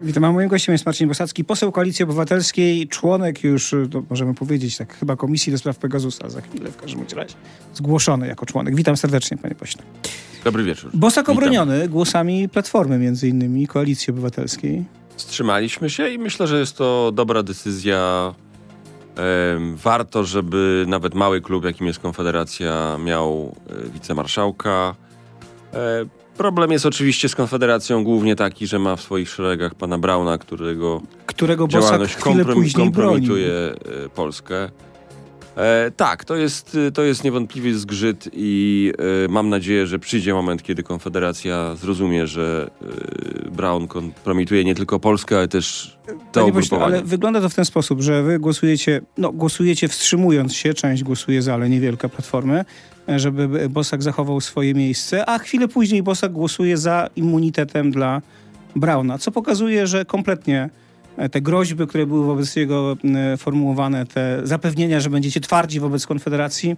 Witam, a moim gościem jest Marcin Bosacki, poseł Koalicji Obywatelskiej, członek już, możemy powiedzieć tak, chyba Komisji do Spraw Pegasusa za chwilę w każdym razie, zgłoszony jako członek. Witam serdecznie, panie pośle. Dobry wieczór. Bosak obroniony głosami Platformy, między innymi Koalicji Obywatelskiej. Wstrzymaliśmy się i myślę, że jest to dobra decyzja. Warto, żeby nawet mały klub, jakim jest Konfederacja, miał wicemarszałka. Problem jest oczywiście z Konfederacją głównie taki, że ma w swoich szeregach pana Brauna, którego działalność kompromituje Polskę. Tak, to jest niewątpliwie zgrzyt i mam nadzieję, że przyjdzie moment, kiedy Konfederacja zrozumie, że Braun kompromituje nie tylko Polskę, ale też to ugrupowanie. Ale wygląda to w ten sposób, że wy głosujecie wstrzymując się, część głosuje za, ale niewielka Platformy, żeby Bosak zachował swoje miejsce, a chwilę później Bosak głosuje za immunitetem dla Brauna, co pokazuje, że kompletnie te groźby, które były wobec jego formułowane, te zapewnienia, że będziecie twardzi wobec Konfederacji,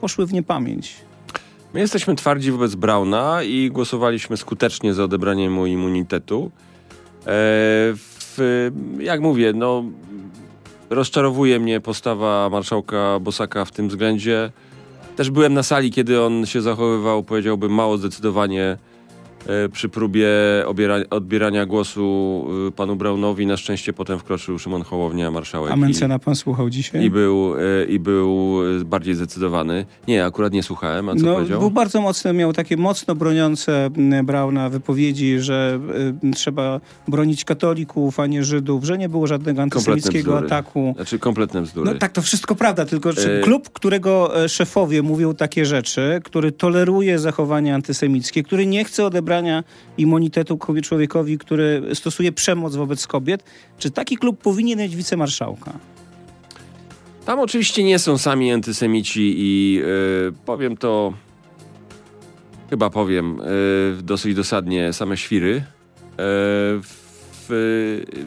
poszły w niepamięć. My jesteśmy twardzi wobec Brauna i głosowaliśmy skutecznie za odebraniem mu immunitetu. Jak mówię, rozczarowuje mnie postawa marszałka Bosaka w tym względzie. Też byłem na sali, kiedy on się zachowywał, powiedziałbym, mało zdecydowanie przy próbie odbierania głosu panu Braunowi. Na szczęście potem wkroczył Szymon Hołownia, marszałek. A Mencena pan słuchał dzisiaj? I był bardziej zdecydowany. Nie, akurat nie słuchałem. A co powiedział? Był bardzo mocny, miał takie mocno broniące Brauna wypowiedzi, że trzeba bronić katolików, a nie Żydów, że nie było żadnego antysemickiego ataku. Znaczy kompletne bzdury. Tak, to wszystko prawda, tylko klub, którego szefowie mówią takie rzeczy, który toleruje zachowania antysemickie, który nie chce odebrania immunitetu człowiekowi, który stosuje przemoc wobec kobiet. Czy taki klub powinien mieć wicemarszałka? Tam oczywiście nie są sami antysemici i dosyć dosadnie, same świry.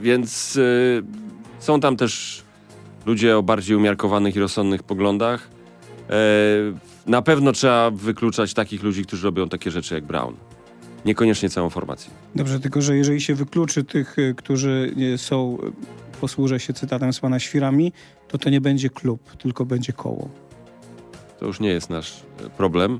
Więc są tam też ludzie o bardziej umiarkowanych i rozsądnych poglądach. Na pewno trzeba wykluczać takich ludzi, którzy robią takie rzeczy jak Braun. Niekoniecznie całą formację. Dobrze, tylko że jeżeli się wykluczy tych, którzy są, posłużę się cytatem z pana świrami, to nie będzie klub, tylko będzie koło. To już nie jest nasz problem.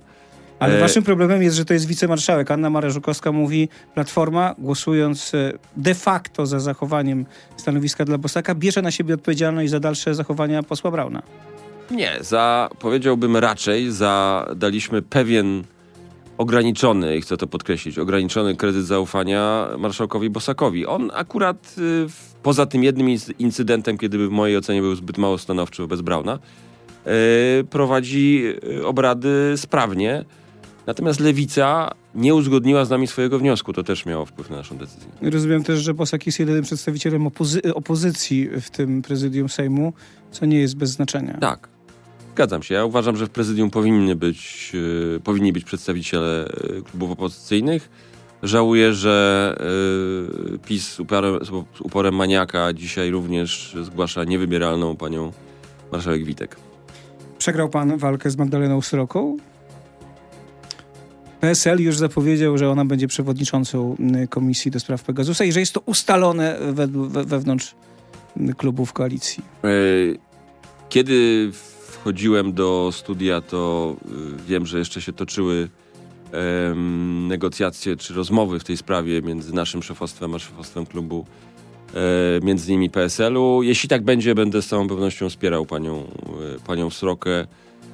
Ale waszym problemem jest, że to jest wicemarszałek. Anna Maria Żukowska mówi, Platforma, głosując de facto za zachowaniem stanowiska dla Bosaka, bierze na siebie odpowiedzialność za dalsze zachowania posła Brauna. Nie, powiedziałbym raczej, daliśmy pewien ograniczony, i chcę to podkreślić, ograniczony kredyt zaufania marszałkowi Bosakowi. On akurat poza tym jednym incydentem, kiedy w mojej ocenie był zbyt mało stanowczy wobec Brauna, prowadzi obrady sprawnie. Natomiast Lewica nie uzgodniła z nami swojego wniosku. To też miało wpływ na naszą decyzję. Rozumiem też, że Bosak jest jedynym przedstawicielem opozycji w tym prezydium Sejmu, co nie jest bez znaczenia. Tak. Zgadzam się. Ja uważam, że w prezydium powinni być przedstawiciele klubów opozycyjnych. Żałuję, że PiS z uporem maniaka dzisiaj również zgłasza niewybieralną panią marszałek Witek. Przegrał pan walkę z Magdaleną Sroką? PSL już zapowiedział, że ona będzie przewodniczącą Komisji do Spraw Pegasusa i że jest to ustalone wewnątrz klubów koalicji. Kiedy wchodziłem do studia, to wiem, że jeszcze się toczyły negocjacje czy rozmowy w tej sprawie między naszym szefostwem a szefostwem klubu, między innymi PSL-u. Jeśli tak będzie, będę z całą pewnością wspierał panią Srokę.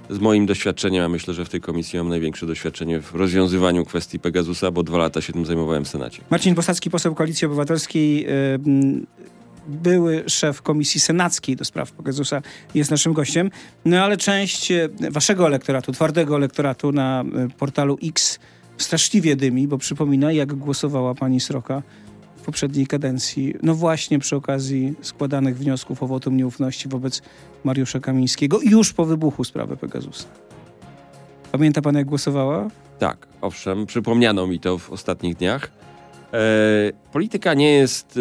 Z moim doświadczeniem, a myślę, że w tej komisji mam największe doświadczenie w rozwiązywaniu kwestii Pegasusa, bo 2 lata się tym zajmowałem w Senacie. Marcin Bosacki, poseł Koalicji Obywatelskiej, były szef Komisji Senackiej do Spraw Pegasusa, jest naszym gościem. Ale część waszego elektoratu, twardego elektoratu na portalu X straszliwie dymi, bo przypomina, jak głosowała pani Sroka w poprzedniej kadencji. Właśnie przy okazji składanych wniosków o wotum nieufności wobec Mariusza Kamińskiego już po wybuchu sprawy Pegasusa. Pamięta pan, jak głosowała? Tak, owszem. Przypomniano mi to w ostatnich dniach. Polityka nie jest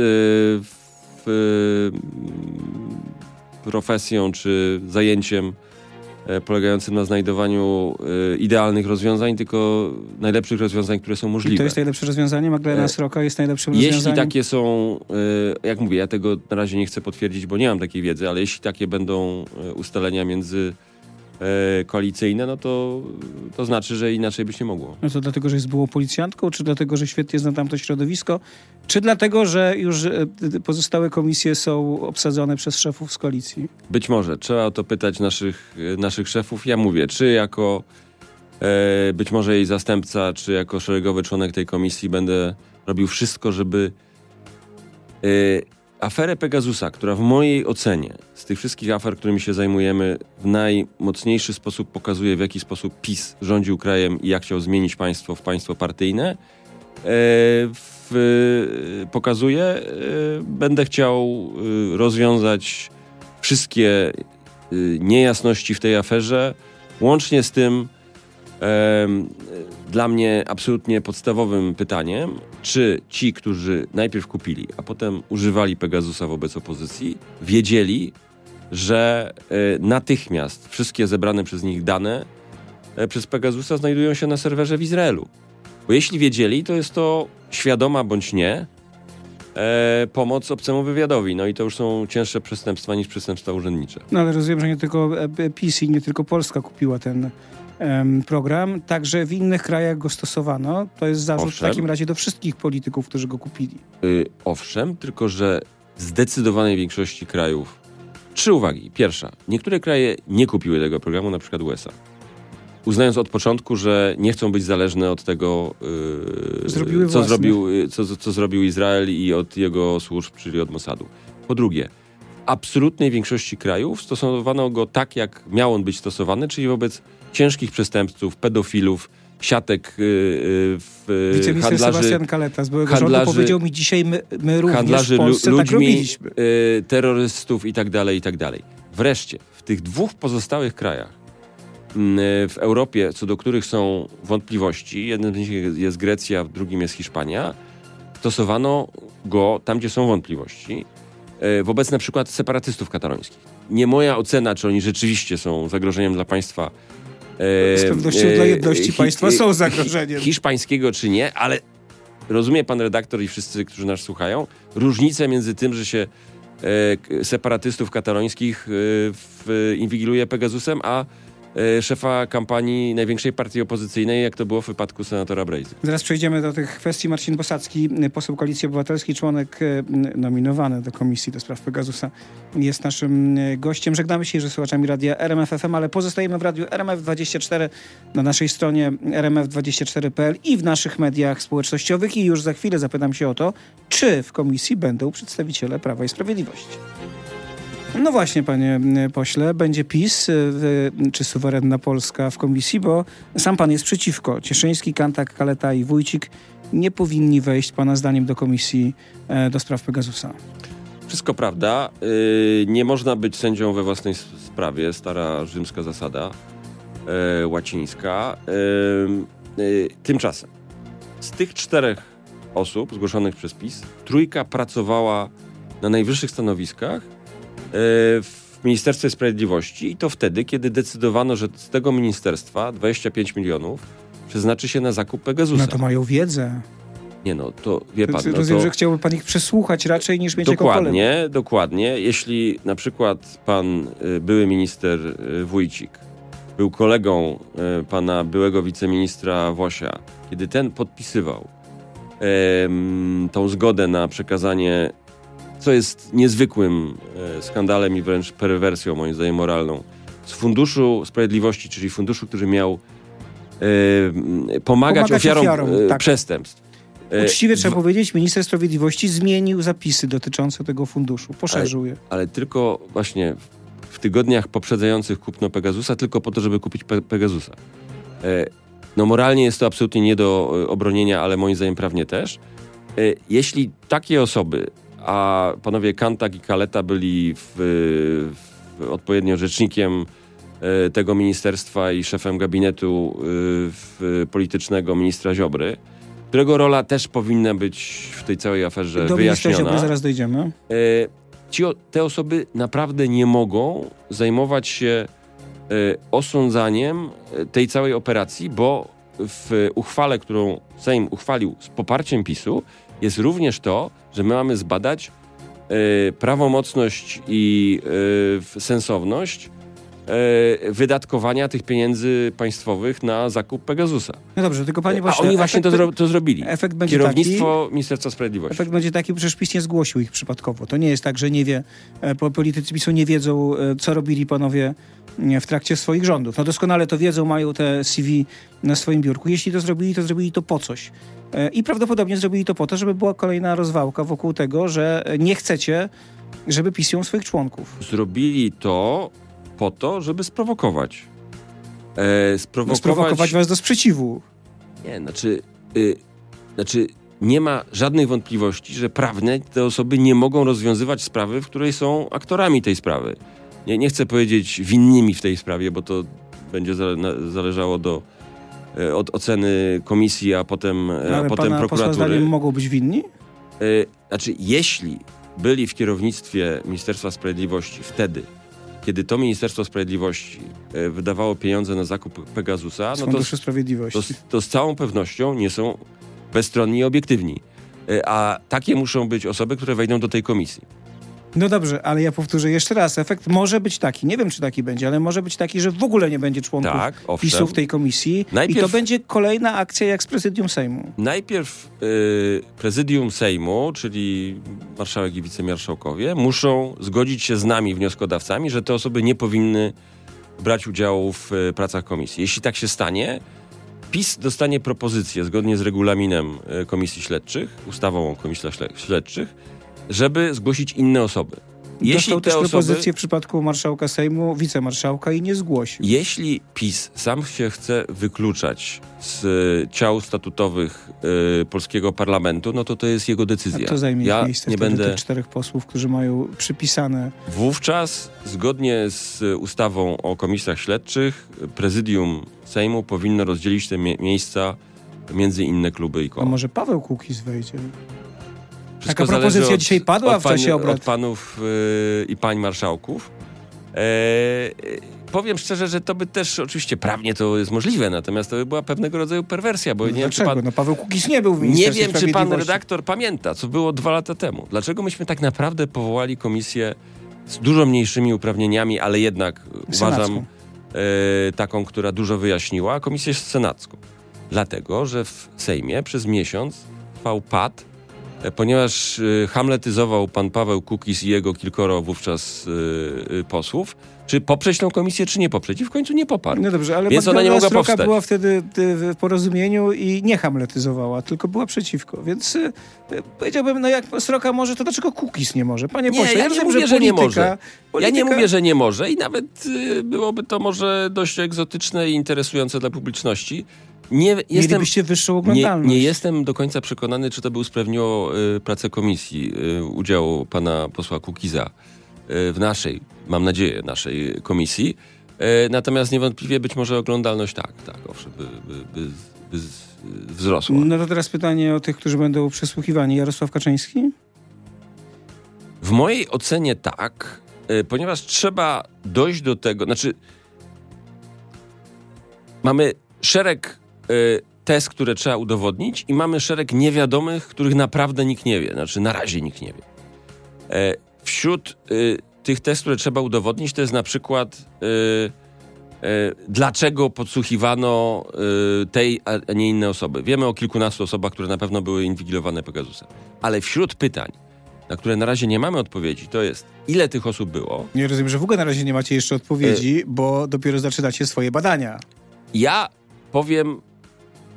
profesją czy zajęciem polegającym na znajdowaniu idealnych rozwiązań, tylko najlepszych rozwiązań, które są możliwe. I to jest najlepsze rozwiązanie? Magdalena Sroka jest najlepszym rozwiązaniem? Jeśli takie są, jak mówię, ja tego na razie nie chcę potwierdzić, bo nie mam takiej wiedzy, ale jeśli takie będą ustalenia między koalicyjne, no to znaczy, że inaczej byś nie mogło. No to dlatego, że jest było policjantką, czy dlatego, że świetnie zna tamto środowisko, czy dlatego, że już pozostałe komisje są obsadzone przez szefów z koalicji? Być może. Trzeba o to pytać naszych szefów. Ja mówię, czy jako być może jej zastępca, czy jako szeregowy członek tej komisji będę robił wszystko, żeby aferę Pegasusa, która w mojej ocenie z tych wszystkich afer, którymi się zajmujemy, w najmocniejszy sposób pokazuje, w jaki sposób PiS rządził krajem i jak chciał zmienić państwo w państwo partyjne, pokazuje, będę chciał rozwiązać wszystkie niejasności w tej aferze, łącznie z tym dla mnie absolutnie podstawowym pytaniem, czy ci, którzy najpierw kupili, a potem używali Pegasusa wobec opozycji, wiedzieli, że natychmiast wszystkie zebrane przez nich dane przez Pegasusa znajdują się na serwerze w Izraelu. Bo jeśli wiedzieli, to jest to świadoma bądź nie pomoc obcemu wywiadowi. No i to już są cięższe przestępstwa niż przestępstwa urzędnicze. No ale rozumiem, że nie tylko PiS i nie tylko Polska kupiła ten program, także w innych krajach go stosowano. To jest zarzut w takim razie do wszystkich polityków, którzy go kupili. Owszem, tylko że w zdecydowanej większości krajów. Trzy uwagi. Pierwsza, niektóre kraje nie kupiły tego programu, na przykład USA. Uznając od początku, że nie chcą być zależne od tego, co zrobił Izrael i od jego służb, czyli od Mossadu. Po drugie, w absolutnej większości krajów stosowano go tak, jak miał on być stosowany, czyli wobec ciężkich przestępców, pedofilów, siatek, wiceminister Sebastian Kaleta z byłego rządu powiedział mi dzisiaj, my również w Polsce ludźmi, tak robiliśmy. Terrorystów i tak dalej. Wreszcie, w tych dwóch pozostałych krajach w Europie, co do których są wątpliwości, jednym z nich jest Grecja, w drugim jest Hiszpania, stosowano go tam, gdzie są wątpliwości, wobec na przykład separatystów katalońskich. Nie moja ocena, czy oni rzeczywiście są zagrożeniem dla państwa, z pewnością dla jedności państwa są zagrożeniem. Hiszpańskiego czy nie, ale rozumie pan redaktor i wszyscy, którzy nas słuchają, różnicę między tym, że się separatystów katalońskich inwigiluje Pegasusem, a szefa kampanii największej partii opozycyjnej, jak to było w wypadku senatora Brejzy. Zaraz przejdziemy do tych kwestii. Marcin Bosacki, poseł Koalicji Obywatelskiej, członek nominowany do Komisji do Spraw Pegasusa, jest naszym gościem. Żegnamy się ze słuchaczami radia RMF FM, ale pozostajemy w radiu RMF24, na naszej stronie rmf24.pl i w naszych mediach społecznościowych. I już za chwilę zapytam się o to, czy w komisji będą przedstawiciele Prawa i Sprawiedliwości. No właśnie, panie pośle, będzie PiS czy suwerenna Polska w komisji, bo sam pan jest przeciwko. Cieszyński, Kantak, Kaleta i Wójcik nie powinni wejść, pana zdaniem, do komisji do spraw Pegasusa. Wszystko prawda. Nie można być sędzią we własnej sprawie. Stara rzymska zasada, łacińska. Tymczasem z tych czterech osób zgłoszonych przez PiS, trójka pracowała na najwyższych stanowiskach w Ministerstwie Sprawiedliwości i to wtedy, kiedy decydowano, że z tego ministerstwa 25 milionów przeznaczy się na zakup Pegasusa. No to mają wiedzę. Nie no, to wie pan. Rozumiem, że chciałby pan ich przesłuchać raczej niż mieć jakąkolwiek. Dokładnie. Jeśli na przykład pan były minister Wójcik był kolegą pana byłego wiceministra Wosia, kiedy ten podpisywał tą zgodę na przekazanie, co jest niezwykłym skandalem i wręcz perwersją, moim zdaniem, moralną, z Funduszu Sprawiedliwości, czyli funduszu, który miał pomagać ofiarom tak, przestępstw. Uczciwie trzeba powiedzieć, minister sprawiedliwości zmienił zapisy dotyczące tego funduszu, poszerzył je. Ale tylko właśnie w tygodniach poprzedzających kupno Pegasusa, tylko po to, żeby kupić Pegasusa. No moralnie jest to absolutnie nie do obronienia, ale moim zdaniem prawnie też. Jeśli takie osoby, a panowie Kantak i Kaleta byli odpowiednio rzecznikiem tego ministerstwa i szefem gabinetu politycznego ministra Ziobry, którego rola też powinna być w tej całej aferze wyjaśniona. Do ministra Ziobry zaraz dojdziemy. Te osoby naprawdę nie mogą zajmować się osądzaniem tej całej operacji, bo w uchwale, którą Sejm uchwalił z poparciem PiS-u, jest również to, że my mamy zbadać prawomocność i sensowność wydatkowania tych pieniędzy państwowych na zakup Pegasusa. No dobrze, tylko panie pośle... A oni właśnie to zrobili. Efekt będzie kierownictwo taki, Ministerstwa Sprawiedliwości. Efekt będzie taki, bo przecież PiS nie zgłosił ich przypadkowo. To nie jest tak, że nie wie, politycy PiS-u nie wiedzą, co robili panowie w trakcie swoich rządów. No doskonale to wiedzą, mają te CV na swoim biurku. Jeśli to zrobili, to zrobili to po coś. I prawdopodobnie zrobili to po to, żeby była kolejna rozwałka wokół tego, że nie chcecie, żeby PiS ją swoich członków. Zrobili to po to, żeby sprowokować. Sprowokować was do sprzeciwu. Nie, znaczy nie ma żadnych wątpliwości, że prawnie te osoby nie mogą rozwiązywać sprawy, w której są aktorami tej sprawy. Nie chcę powiedzieć winnymi w tej sprawie, bo to będzie zależało od oceny komisji, a potem, prokuratury. Zdaniem mogą być winni? Znaczy, jeśli byli w kierownictwie Ministerstwa Sprawiedliwości wtedy, kiedy to Ministerstwo Sprawiedliwości wydawało pieniądze na zakup Pegasusa, no to z całą pewnością nie są bezstronni i obiektywni. A takie muszą być osoby, które wejdą do tej komisji. No dobrze, ale ja powtórzę jeszcze raz. Efekt może być taki, nie wiem czy taki będzie, ale może być taki, że w ogóle nie będzie członków PiS-u w tej komisji. Najpierw, i to będzie kolejna akcja jak z Prezydium Sejmu. Najpierw Prezydium Sejmu, czyli marszałek i wicemarszałkowie, muszą zgodzić się z nami, wnioskodawcami, że te osoby nie powinny brać udziału w pracach komisji. Jeśli tak się stanie, PiS dostanie propozycję zgodnie z regulaminem komisji śledczych, ustawą o komisjach śledczych, żeby zgłosić inne osoby. Dostał też propozycję w przypadku marszałka Sejmu, wicemarszałka i nie zgłosił. Jeśli PiS sam się chce wykluczać z ciał statutowych polskiego parlamentu, no to jest jego decyzja. A to zajmie miejsce tych czterech posłów, którzy mają przypisane... Wówczas, zgodnie z ustawą o komisjach śledczych, Prezydium Sejmu powinno rozdzielić te miejsca między inne kluby i koła. A może Paweł Kukiz wejdzie? Taka propozycja dzisiaj padła w czasie obrad. Od panów i pań marszałków. Powiem szczerze, że to by też, oczywiście prawnie to jest możliwe, natomiast to by była pewnego rodzaju perwersja, bo nie wiem, czy pan... No Paweł Kukiz nie był w Ministerstwie Sprawiedliwości. Nie wiem, czy pan redaktor pamięta, co było 2 lata temu. Dlaczego myśmy tak naprawdę powołali komisję z dużo mniejszymi uprawnieniami, ale jednak uważam taką, która dużo wyjaśniła, komisję senacką. Dlatego, że w Sejmie przez miesiąc trwał pad, ponieważ hamletyzował pan Paweł Kukiz i jego kilkoro wówczas posłów, czy poprzeć tą komisję, czy nie poprzeć. I w końcu nie poparł. No dobrze, ale więc ona nie mogła powstać. Była wtedy w porozumieniu i nie hamletyzowała, tylko była przeciwko. Więc powiedziałbym, no jak Sroka może, to dlaczego Kukiz nie może? Panie pośle, ja nie mówię, że nie może. Ja nie mówię, że nie może i nawet byłoby to może dość egzotyczne i interesujące dla publiczności. Mielibyście wyższą oglądalność. Nie jestem do końca przekonany, czy to by usprawniło pracę komisji, udział pana posła Kukiza w naszej, mam nadzieję, naszej komisji. Natomiast niewątpliwie być może oglądalność tak, owszem, by wzrosła. No to teraz pytanie o tych, którzy będą przesłuchiwani. Jarosław Kaczyński? W mojej ocenie tak, ponieważ trzeba dojść do tego, znaczy mamy szereg test, które trzeba udowodnić i mamy szereg niewiadomych, których naprawdę nikt nie wie. Znaczy na razie nikt nie wie. Wśród tych test, które trzeba udowodnić, to jest na przykład dlaczego podsłuchiwano tej, a nie innej osoby. Wiemy o kilkunastu osobach, które na pewno były inwigilowane Pegasusem. Ale wśród pytań, na które na razie nie mamy odpowiedzi, to jest, ile tych osób było. Nie rozumiem, że w ogóle na razie nie macie jeszcze odpowiedzi, bo dopiero zaczynacie swoje badania. Ja powiem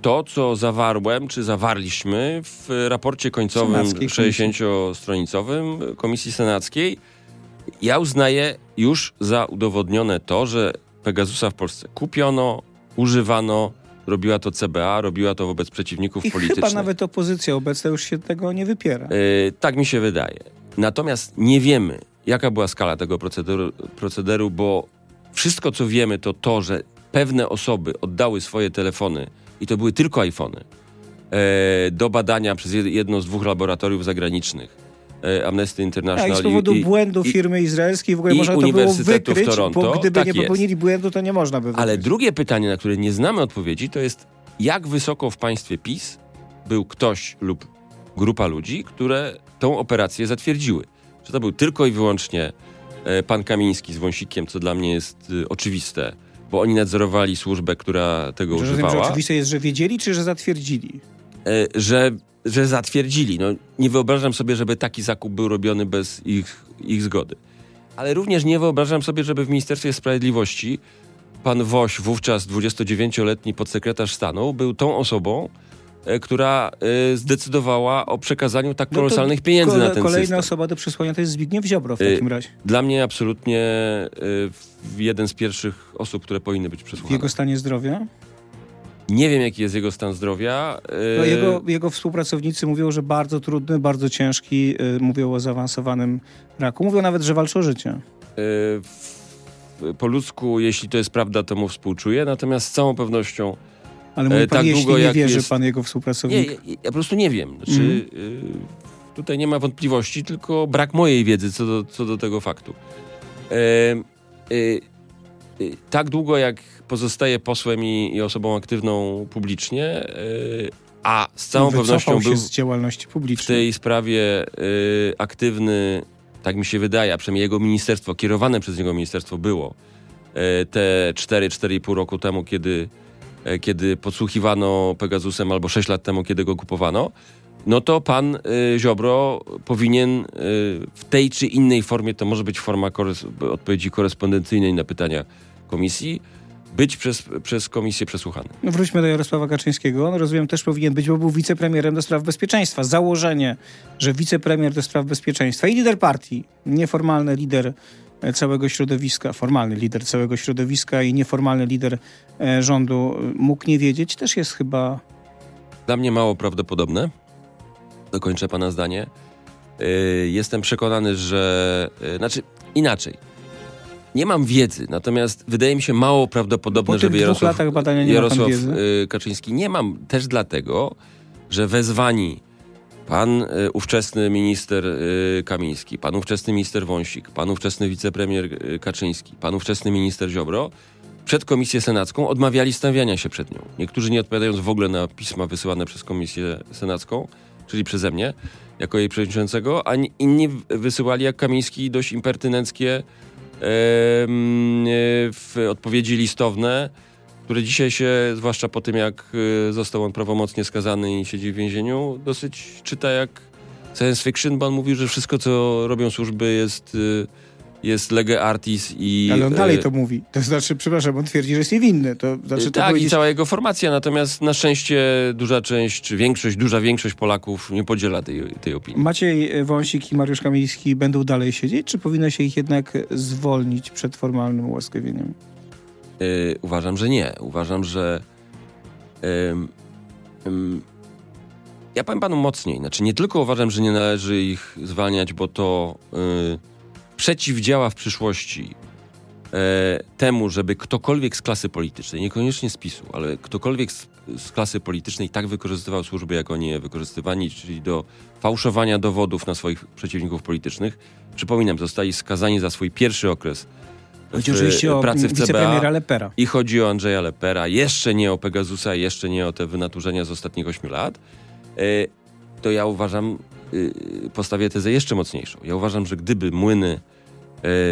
to, co zawarłem, czy zawarliśmy w raporcie końcowym 60-stronicowym Komisji Senackiej. Ja uznaję już za udowodnione to, że Pegasusa w Polsce kupiono, używano, robiła to CBA, robiła to wobec przeciwników politycznych. Chyba nawet opozycja obecna już się tego nie wypiera. Tak mi się wydaje. Natomiast nie wiemy, jaka była skala tego procederu, bo wszystko, co wiemy, to, że pewne osoby oddały swoje telefony i to były tylko iPhony do badania przez jedno z 2 laboratoriów zagranicznych Amnesty International. Tak, z powodu błędu firmy izraelskiej w ogóle można to było wykryć, bo gdyby nie popełnili błędu, to nie można by wykryć. Ale drugie pytanie, na które nie znamy odpowiedzi, to jest, jak wysoko w państwie PiS był ktoś lub grupa ludzi, które tą operację zatwierdziły. Czy to był tylko i wyłącznie pan Kamiński z Wąsikiem, co dla mnie jest oczywiste, bo oni nadzorowali służbę, która tego używała. Rozumiem, że oczywiste jest, że wiedzieli, czy że zatwierdzili? Że zatwierdzili. No, nie wyobrażam sobie, żeby taki zakup był robiony bez ich zgody. Ale również nie wyobrażam sobie, żeby w Ministerstwie Sprawiedliwości pan Woś, wówczas 29-letni podsekretarz stanu, był tą osobą, która zdecydowała o przekazaniu tak kolosalnych pieniędzy na ten system. Kolejna osoba do przesłania to jest Zbigniew Ziobro w takim razie. Dla mnie absolutnie jeden z pierwszych osób, które powinny być przesłuchane. W jego stanie zdrowia? Nie wiem, jaki jest jego stan zdrowia. No, jego współpracownicy mówią, że bardzo trudny, bardzo ciężki, mówią o zaawansowanym raku. Mówią nawet, że walczy o życie. Po ludzku, jeśli to jest prawda, to mu współczuję, natomiast z całą pewnością. Ale mówi pan, tak jeśli długo, nie jak wierzy jest... pan jego współpracownik? Nie, ja po prostu nie wiem. Znaczy, tutaj nie ma wątpliwości, tylko brak mojej wiedzy co do tego faktu. Tak długo, jak pozostaje posłem i osobą aktywną publicznie, a z całą pewnością był z działalności publicznej. W tej sprawie aktywny, tak mi się wydaje, a przynajmniej jego ministerstwo, kierowane przez niego ministerstwo było te 4-4,5 roku temu, kiedy podsłuchiwano Pegasusem, albo 6 lat temu, kiedy go kupowano, no to pan Ziobro powinien w tej czy innej formie, to może być forma odpowiedzi korespondencyjnej na pytania komisji, być przez komisję przesłuchany. No wróćmy do Jarosława Kaczyńskiego. On, rozumiem, też powinien być, bo był wicepremierem do spraw bezpieczeństwa. Założenie, że wicepremier do spraw bezpieczeństwa i lider partii, nieformalny lider całego środowiska, formalny lider całego środowiska i nieformalny lider rządu mógł nie wiedzieć, też jest chyba... Dla mnie mało prawdopodobne. Dokończę pana zdanie. Jestem przekonany, że... Znaczy, inaczej. Nie mam wiedzy, natomiast wydaje mi się mało prawdopodobne, żeby Jarosław Kaczyński... Nie mam też dlatego, że wezwani pan ówczesny minister Kamiński, pan ówczesny minister Wąsik, pan ówczesny wicepremier Kaczyński, pan ówczesny minister Ziobro przed Komisję Senacką odmawiali stawiania się przed nią. Niektórzy nie odpowiadając w ogóle na pisma wysyłane przez Komisję Senacką, czyli przeze mnie, jako jej przewodniczącego, a inni wysyłali jak Kamiński dość impertynenckie odpowiedzi listowne, które dzisiaj się, zwłaszcza po tym jak został on prawomocnie skazany i siedzi w więzieniu, dosyć czyta jak science fiction, bo on mówi, że wszystko co robią służby jest lege artis i... Ale on dalej to mówi. To znaczy, przepraszam, on twierdzi, że jest niewinny. To znaczy, to tak, powiedzieć... i cała jego formacja. Natomiast na szczęście duża większość Polaków nie podziela tej opinii. Maciej Wąsik i Mariusz Kamiński będą dalej siedzieć? Czy powinno się ich jednak zwolnić przed formalnym ułaskawieniem? Uważam, że nie. Uważam, że... ja powiem panu mocniej. Znaczy, nie tylko uważam, że nie należy ich zwalniać, bo to... przeciwdziała w przyszłości temu, żeby ktokolwiek z klasy politycznej, niekoniecznie z PiS-u, ale ktokolwiek z klasy politycznej tak wykorzystywał służby, jak oni je wykorzystywani, czyli do fałszowania dowodów na swoich przeciwników politycznych. Przypominam, zostali skazani za swój pierwszy okres pracy w CBA. Lepera. I chodzi o Andrzeja Lepera, jeszcze nie o Pegasusa, jeszcze nie o te wynaturzenia z ostatnich 8 lat. To ja uważam... postawię tezę jeszcze mocniejszą. Ja uważam, że gdyby młyny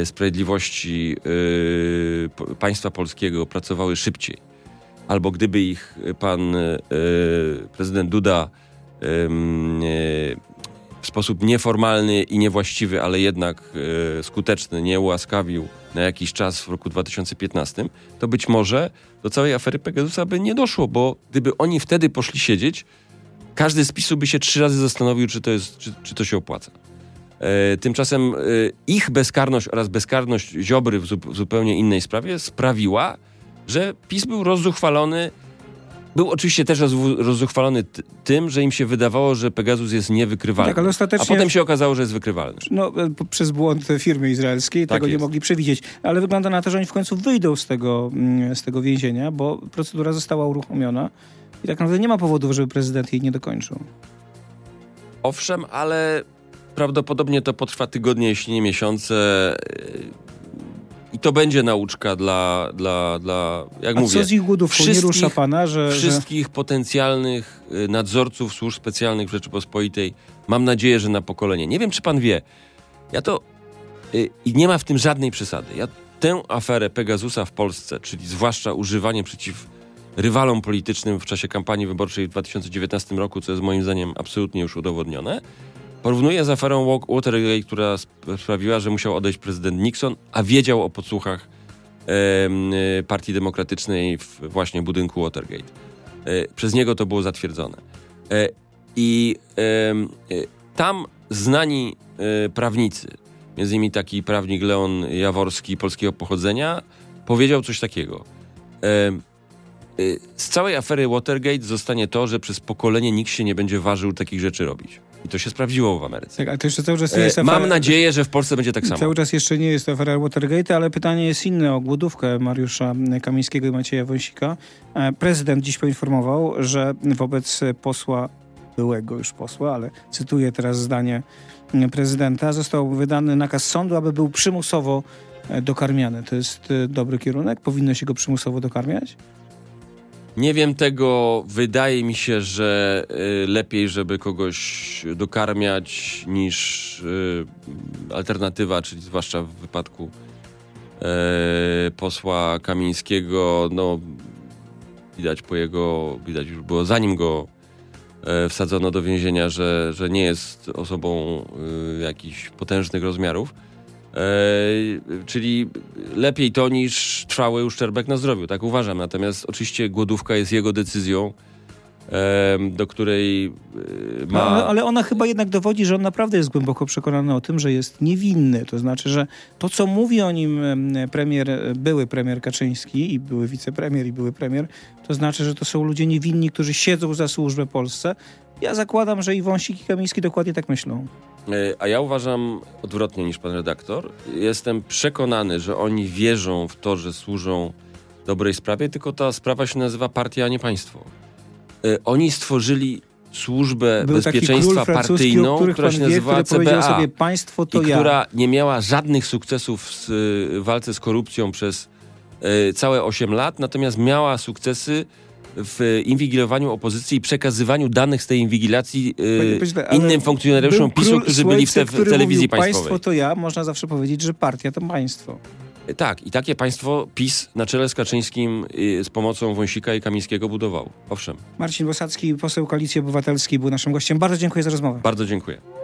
sprawiedliwości państwa polskiego pracowały szybciej, albo gdyby ich pan prezydent Duda w sposób nieformalny i niewłaściwy, ale jednak skuteczny nie ułaskawił na jakiś czas w roku 2015, to być może do całej afery Pegasusa by nie doszło, bo gdyby oni wtedy poszli siedzieć, każdy z PiS-u by się 3 razy zastanowił, czy to się opłaca. Tymczasem ich bezkarność oraz bezkarność Ziobry w zupełnie innej sprawie sprawiła, że PiS był rozzuchwalony. Był oczywiście też rozzuchwalony tym, że im się wydawało, że Pegasus jest niewykrywalny. Tak, ale ostatecznie... A potem się okazało, że jest wykrywalny. No, przez błąd firmy izraelskiej tak tego jest. Nie mogli przewidzieć. Ale wygląda na to, że oni w końcu wyjdą z tego więzienia, bo procedura została uruchomiona. I tak naprawdę nie ma powodów, żeby prezydent jej nie dokończył. Owszem, ale prawdopodobnie to potrwa tygodnie, jeśli nie miesiące. I to będzie nauczka dla jak mówię, co z ich głodów nie rusza pana, że... Wszystkich potencjalnych nadzorców służb specjalnych w Rzeczypospolitej. Mam nadzieję, że na pokolenie. Nie wiem, czy pan wie. Ja to... I nie ma w tym żadnej przesady. Ja tę aferę Pegasusa w Polsce, czyli zwłaszcza używanie przeciw rywalom politycznym w czasie kampanii wyborczej w 2019 roku, co jest moim zdaniem absolutnie już udowodnione, porównuję z aferą Watergate, która sprawiła, że musiał odejść prezydent Nixon, a wiedział o podsłuchach Partii Demokratycznej w właśnie budynku Watergate. Przez niego to było zatwierdzone. Tam znani prawnicy, między innymi taki prawnik Leon Jaworski, polskiego pochodzenia, powiedział coś takiego. Z całej afery Watergate zostanie to, że przez pokolenie nikt się nie będzie ważył takich rzeczy robić. I to się sprawdziło w Ameryce. Tak, a to jeszcze cały czas nie jest afera... Mam nadzieję, że w Polsce będzie tak samo. Cały czas jeszcze nie jest afera Watergate, ale pytanie jest inne o głodówkę Mariusza Kamińskiego i Macieja Wąsika. Prezydent dziś poinformował, że wobec posła, byłego już posła, ale cytuję teraz zdanie prezydenta, został wydany nakaz sądu, aby był przymusowo dokarmiany. To jest dobry kierunek? Powinno się go przymusowo dokarmiać? Nie wiem tego. Wydaje mi się, że lepiej, żeby kogoś dokarmiać niż alternatywa, czyli zwłaszcza w wypadku posła Kamińskiego. No, widać po jego, widać już było zanim go wsadzono do więzienia, że nie jest osobą jakichś potężnych rozmiarów. Czyli lepiej to niż trwały uszczerbek na zdrowiu, tak uważam. Natomiast oczywiście głodówka jest jego decyzją, do której ma... Ale ona chyba jednak dowodzi, że on naprawdę jest głęboko przekonany o tym, że jest niewinny. To znaczy, że to, co mówi o nim były premier Kaczyński i były premier, to znaczy, że to są ludzie niewinni, którzy siedzą za służbę Polsce. Ja zakładam, że i Wąsik, i Kamiński dokładnie tak myślą. A ja uważam odwrotnie niż pan redaktor. Jestem przekonany, że oni wierzą w to, że służą dobrej sprawie, tylko ta sprawa się nazywa partia, a nie państwo. Oni stworzyli służbę bezpieczeństwa partyjną, która się nazywała CBA, sobie, państwo to i ja. Która nie miała żadnych sukcesów w walce z korupcją przez całe 8 lat, natomiast miała sukcesy w inwigilowaniu opozycji i przekazywaniu danych z tej inwigilacji innym funkcjonariuszom PiS-u, którzy byli w telewizji państwowej. Państwo to ja, można zawsze powiedzieć, że partia to państwo. Tak, i takie państwo PiS na czele z Kaczyńskim z pomocą Wąsika i Kamińskiego budował. Owszem. Marcin Bosacki, poseł Koalicji Obywatelskiej, był naszym gościem. Bardzo dziękuję za rozmowę. Bardzo dziękuję.